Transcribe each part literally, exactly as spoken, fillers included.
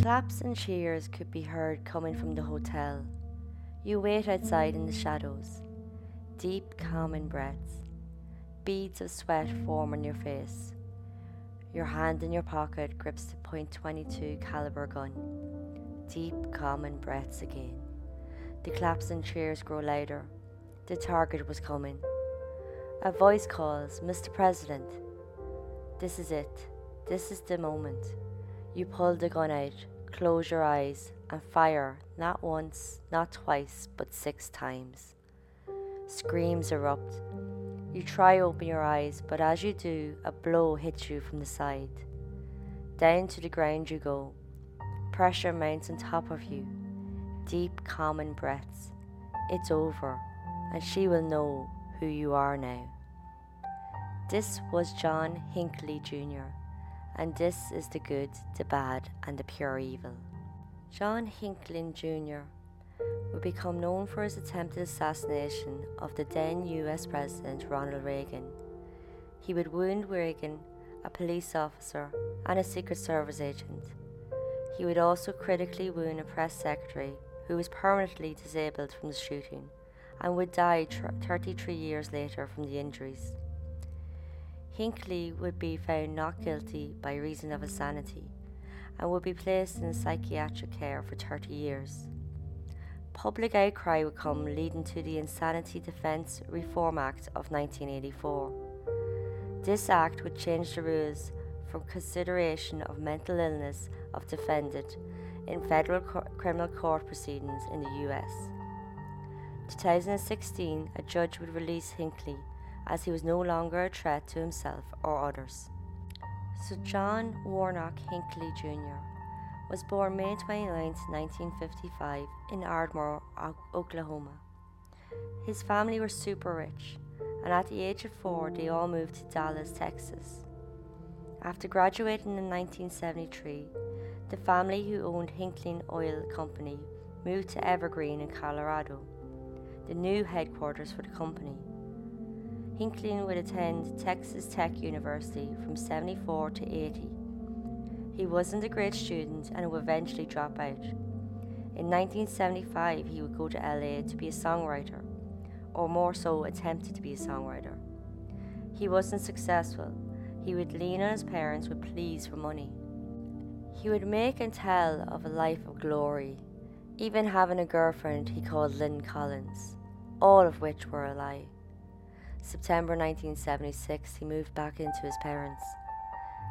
Claps and cheers could be heard coming from the hotel. You wait outside in the shadows. Deep, calming breaths. Beads of sweat form on your face. Your hand in your pocket grips the point two two caliber gun. Deep, calming breaths again. The claps and cheers grow louder. The target was coming. A voice calls, "Mister President." This is it. This is the moment. You pull the gun out, close your eyes, and fire, not once, not twice, but six times. Screams erupt. You try open your eyes, but as you do, a blow hits you from the side. Down to the ground you go. Pressure mounts on top of you. Deep, calming breaths. It's over, and she will know who you are now. This was John Hinckley Junior, and this is The Good, The Bad and The Pure Evil. John Hinckley Junior would become known for his attempted assassination of the then U S President Ronald Reagan. He would wound Reagan, a police officer, and a Secret Service agent. He would also critically wound a press secretary who was permanently disabled from the shooting and would die tr- thirty-three years later from the injuries. Hinckley would be found not guilty by reason of insanity and would be placed in psychiatric care for thirty years. Public outcry would come, leading to the Insanity Defense Reform Act of nineteen eighty-four. This act would change the rules for consideration of mental illness of defendant in federal co- criminal court proceedings in the U S. In two thousand sixteen, a judge would release Hinckley as he was no longer a threat to himself or others. So John Warnock Hinckley Junior was born May twenty-ninth, nineteen fifty-five in Ardmore, o- Oklahoma. His family were super rich, and at the age of four they all moved to Dallas, Texas. After graduating in nineteen seventy-three, the family who owned Hinckley Oil Company moved to Evergreen in Colorado, the new headquarters for the company. Hinckley would attend Texas Tech University from seventy-four to eighty. He wasn't a great student and would eventually drop out. In nineteen seventy-five, he would go to L A to be a songwriter, or more so, attempted to be a songwriter. He wasn't successful. He would lean on his parents with pleas for money. He would make and tell of a life of glory, even having a girlfriend he called Lynn Collins, all of which were a lie. September nineteen seventy-six, he moved back into his parents.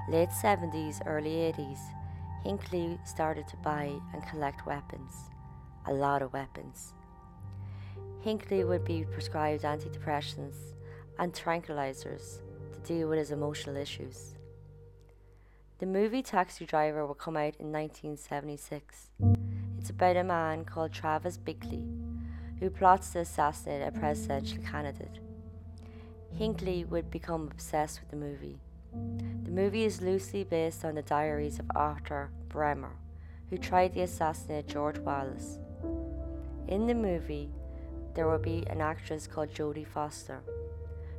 Late seventies, early eighties, Hinckley started to buy and collect weapons. A lot of weapons. Hinckley would be prescribed antidepressants and tranquilizers to deal with his emotional issues. The movie Taxi Driver will come out in nineteen seventy-six. It's about a man called Travis Bigley who plots to assassinate a presidential candidate. Hinckley would become obsessed with the movie. The movie is loosely based on the diaries of Arthur Bremer, who tried to assassinate George Wallace. In the movie, there will be an actress called Jodie Foster,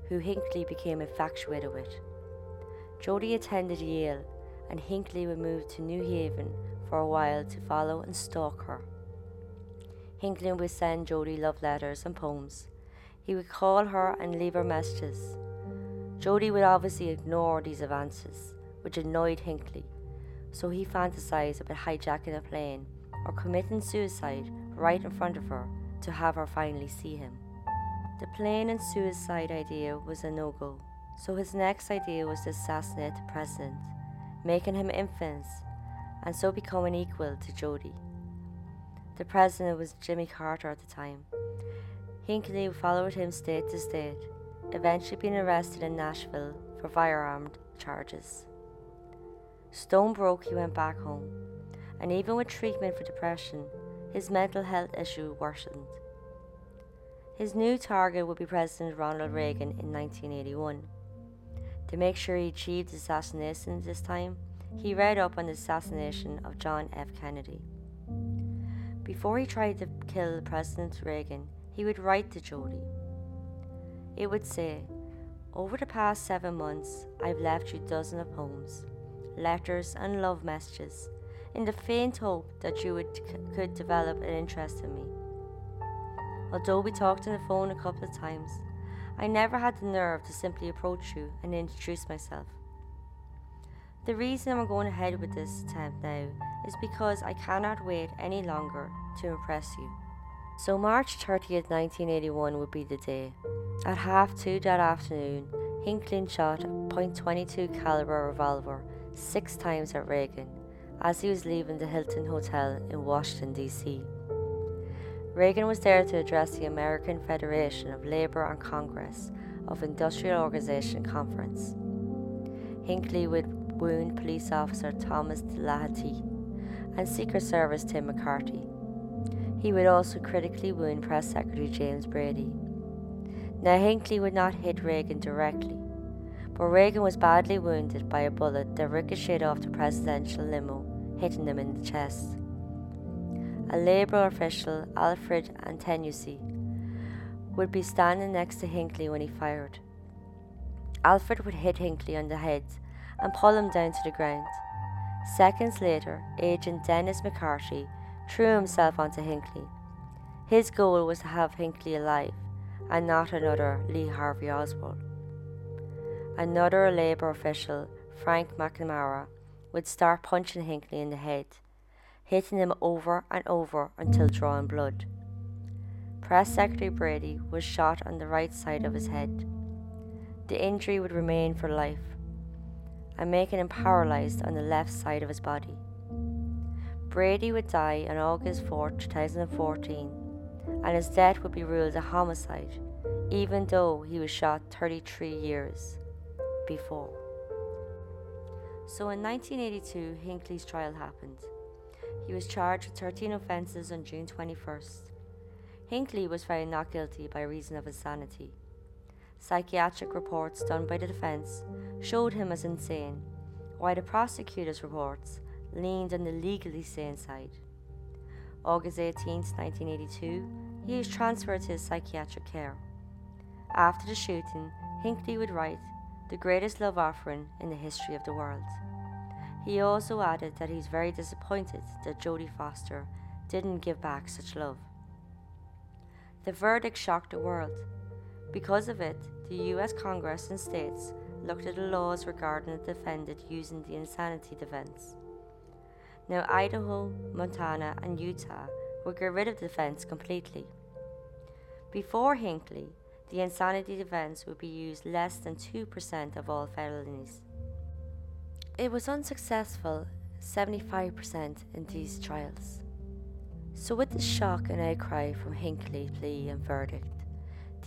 who Hinckley became infatuated with. Jodie attended Yale, and Hinckley would move to New Haven for a while to follow and stalk her. Hinckley would send Jodie love letters and poems. He would call her and leave her messages. Jodie would obviously ignore these advances, which annoyed Hinckley, so he fantasized about hijacking a plane or committing suicide right in front of her to have her finally see him. The plane and suicide idea was a no-go, so his next idea was to assassinate the president, making him infamous and so becoming equal to Jodie. The president was Jimmy Carter at the time. Hinckley followed him state to state, eventually being arrested in Nashville for firearm charges. Stone broke, he went back home, and even with treatment for depression, his mental health issue worsened. His new target would be President Ronald Reagan in nineteen eighty-one. To make sure he achieved his assassination this time, he read up on the assassination of John F. Kennedy. Before he tried to kill President Reagan, he would write to Jodie. It would say, "Over the past seven months, I've left you dozens of poems, letters and love messages, in the faint hope that you would, could develop an interest in me. Although we talked on the phone a couple of times, I never had the nerve to simply approach you and introduce myself. The reason I'm going ahead with this attempt now is because I cannot wait any longer to impress you. So March thirtieth, nineteen eighty-one would be the day. At half two that afternoon, Hinckley shot a point two two caliber revolver six times at Reagan as he was leaving the Hilton Hotel in Washington, D C. Reagan was there to address the American Federation of Labor and Congress of Industrial Organization Conference. Hinckley would wound police officer Thomas DeLahatie and Secret Service Tim McCarthy. He would also critically wound Press Secretary James Brady. Now, Hinckley would not hit Reagan directly, but Reagan was badly wounded by a bullet that ricocheted off the presidential limo, hitting him in the chest. A labor official, Alfred Antenucci, would be standing next to Hinckley when he fired. Alfred would hit Hinckley on the head and pull him down to the ground. Seconds later, Agent Dennis McCarthy threw himself onto Hinckley. His goal was to have Hinckley alive and not another Lee Harvey Oswald. Another labor official, Frank McNamara, would start punching Hinckley in the head, hitting him over and over until drawing blood. Press Secretary Brady was shot on the right side of his head. The injury would remain for life and making him paralyzed on the left side of his body. Brady would die on August fourth, twenty fourteen, and his death would be ruled a homicide, even though he was shot thirty-three years before. So in nineteen eighty-two, Hinckley's trial happened. He was charged with thirteen offences on June twenty-first. Hinckley was found not guilty by reason of insanity. Psychiatric reports done by the defence showed him as insane, while the prosecutor's reports leaned on the legally sane side. August eighteenth, nineteen eighty-two, he was transferred to his psychiatric care. After the shooting, Hinckley would write the greatest love offering in the history of the world. He also added that he was very disappointed that Jodie Foster didn't give back such love. The verdict shocked the world. Because of it, the U S Congress and states looked at the laws regarding the defendant using the insanity defense. Now Idaho, Montana, and Utah would get rid of the defense completely. Before Hinckley, the insanity defense would be used less than two percent of all felonies. It was unsuccessful seventy-five percent in these trials. So with the shock and outcry from Hinckley plea and verdict,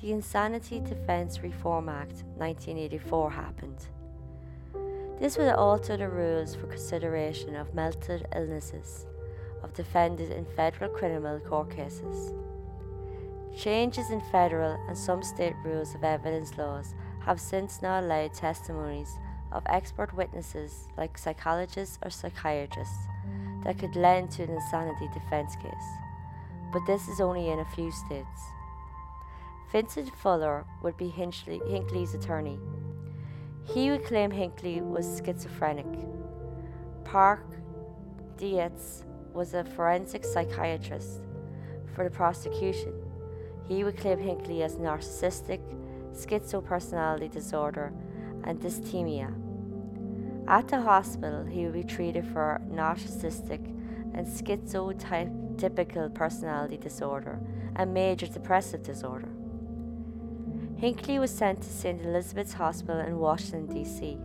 the Insanity Defense Reform Act nineteen eighty-four happened. This would alter the rules for consideration of mental illnesses of defendants in federal criminal court cases. Changes in federal and some state rules of evidence laws have since not allowed testimonies of expert witnesses like psychologists or psychiatrists that could lend to an insanity defense case, but this is only in a few states. Vincent Fuller would be Hinckley, Hinckley's attorney. He would claim Hinckley was schizophrenic. Park Dietz was a forensic psychiatrist for the prosecution. He would claim Hinckley as narcissistic, schizopersonality disorder, and dysthymia. At the hospital, he would be treated for narcissistic and schizotypical personality disorder and major depressive disorder. Hinckley was sent to Saint Elizabeth's Hospital in Washington, D C.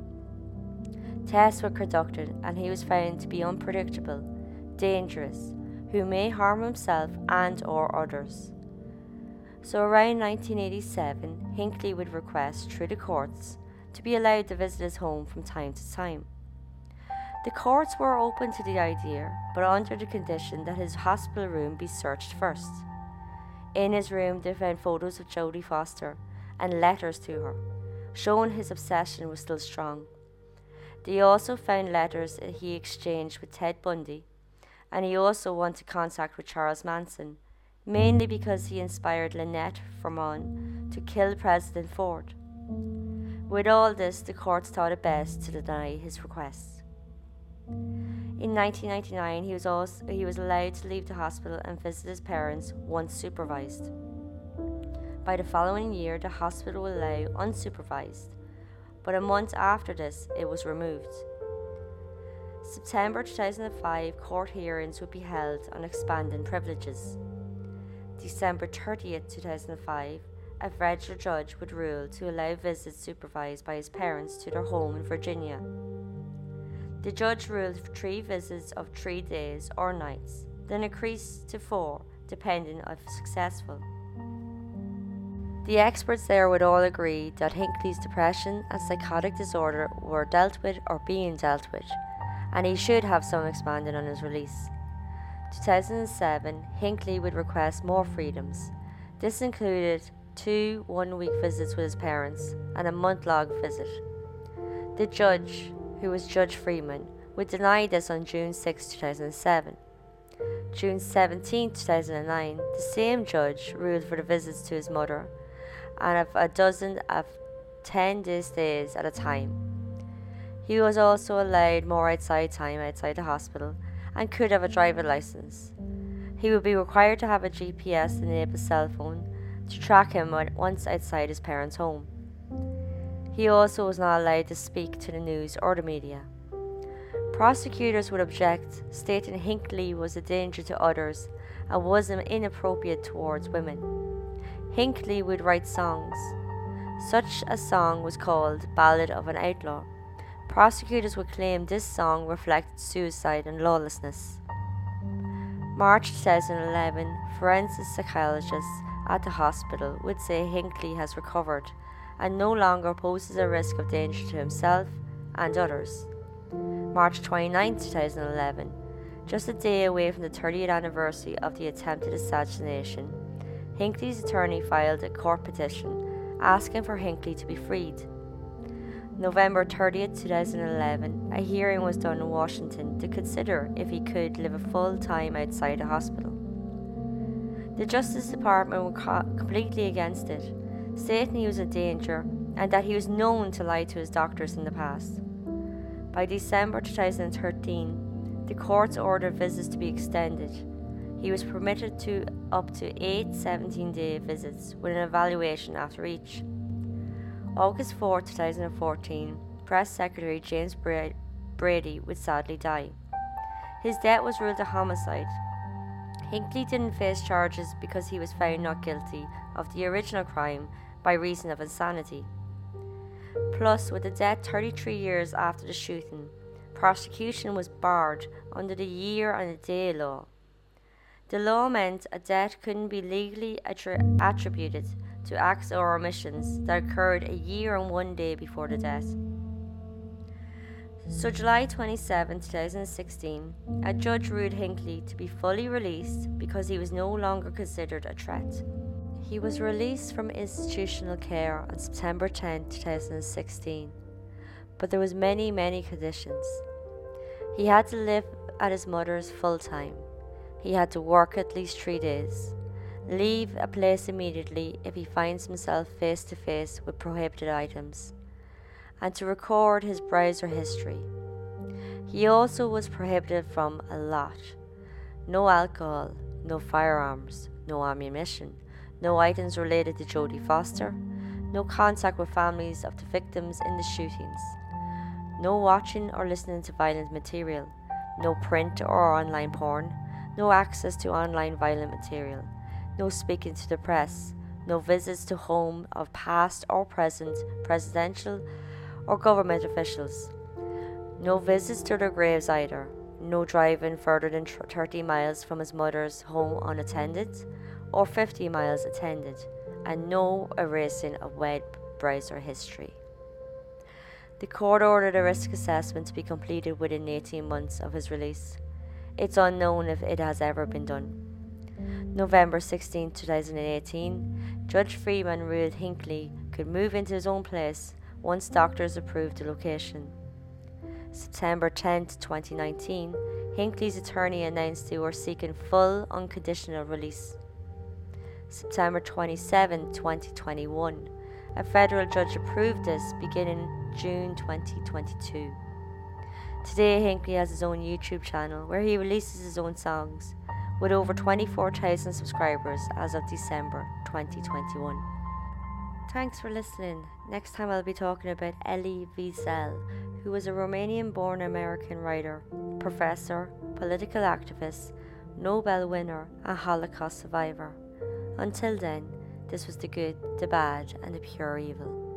Tests were conducted and he was found to be unpredictable, dangerous, who may harm himself and or others. So around nineteen eighty-seven, Hinckley would request through the courts to be allowed to visit his home from time to time. The courts were open to the idea, but under the condition that his hospital room be searched first. In his room, they found photos of Jodie Foster and letters to her, showing his obsession was still strong. They also found letters that he exchanged with Ted Bundy, and he also wanted contact with Charles Manson, mainly because he inspired Lynette Fromme to kill President Ford. With all this, the courts thought it best to deny his request. In nineteen ninety-nine, he was, also, he was allowed to leave the hospital and visit his parents once supervised. By the following year, the hospital would allow unsupervised, but a month after this, it was removed. September two thousand five, court hearings would be held on expanding privileges. December thirtieth, two thousand five, a federal judge would rule to allow visits supervised by his parents to their home in Virginia. The judge ruled for three visits of three days or nights, then increased to four, depending on if successful. The experts there would all agree that Hinckley's depression and psychotic disorder were dealt with or being dealt with, and he should have some expanded on his release. two thousand seven, Hinckley would request more freedoms. This included two one-week visits with his parents and a month-long visit. The judge, who was Judge Freeman, would deny this on June sixth, two thousand seven. June seventeenth, two thousand nine, the same judge ruled for the visits to his mother and of a dozen of ten days at a time. He was also allowed more outside time outside the hospital and could have a driver's license. He would be required to have a G P S-enabled cell phone to track him once outside his parents' home. He also was not allowed to speak to the news or the media. Prosecutors would object, stating Hinckley was a danger to others and was inappropriate towards women. Hinckley would write songs. Such a song was called Ballad of an Outlaw. Prosecutors would claim this song reflected suicide and lawlessness. March two thousand eleven, forensic psychologists at the hospital would say Hinckley has recovered and no longer poses a risk of danger to himself and others. March twenty-ninth, two thousand eleven, just a day away from the thirtieth anniversary of the attempted assassination, Hinckley's attorney filed a court petition asking for Hinckley to be freed. November thirtieth, two thousand eleven, a hearing was done in Washington to consider if he could live a full time outside the hospital. The Justice Department was co- completely against it, stating he was a danger and that he was known to lie to his doctors in the past. By December two thousand thirteen, the courts ordered visits to be extended. He was permitted to up to eight seventeen-day visits with an evaluation after each. August fourth, two thousand fourteen, Press Secretary James Brady would sadly die. His death was ruled a homicide. Hinckley didn't face charges because he was found not guilty of the original crime by reason of insanity. Plus, with the death thirty-three years after the shooting, prosecution was barred under the year and a day law. The law meant a death couldn't be legally attri- attributed to acts or omissions that occurred a year and one day before the death. So July twenty-seventh, two thousand sixteen, a judge ruled Hinckley to be fully released because he was no longer considered a threat. He was released from institutional care on September tenth, two thousand sixteen, but there was many, many conditions. He had to live at his mother's full time. He had to work at least three days. Leave a place immediately if he finds himself face to face with prohibited items, and to record his browser history. He also was prohibited from a lot. No alcohol, no firearms, no ammunition, no items related to Jodie Foster, no contact with families of the victims in the shootings, no watching or listening to violent material, no print or online porn, no access to online violent material, no speaking to the press, no visits to home of past or present presidential or government officials, no visits to their graves either, no driving further than thirty miles from his mother's home unattended, or fifty miles attended, and no erasing of web browser history. The court ordered a risk assessment to be completed within eighteen months of his release. It's unknown if it has ever been done. November sixteenth, two thousand eighteen, Judge Freeman ruled Hinckley could move into his own place once doctors approved the location. September tenth, twenty nineteen, Hinckley's attorney announced they were seeking full, unconditional release. September twenty-seventh, twenty twenty-one, a federal judge approved this beginning June twenty twenty-two. Today, Hinckley has his own YouTube channel where he releases his own songs, with over twenty-four thousand subscribers as of December twenty twenty-one. Thanks for listening. Next time I'll be talking about Elie Wiesel, who was a Romanian-born American writer, professor, political activist, Nobel winner and Holocaust survivor. Until then, this was The Good, The Bad and The Pure Evil.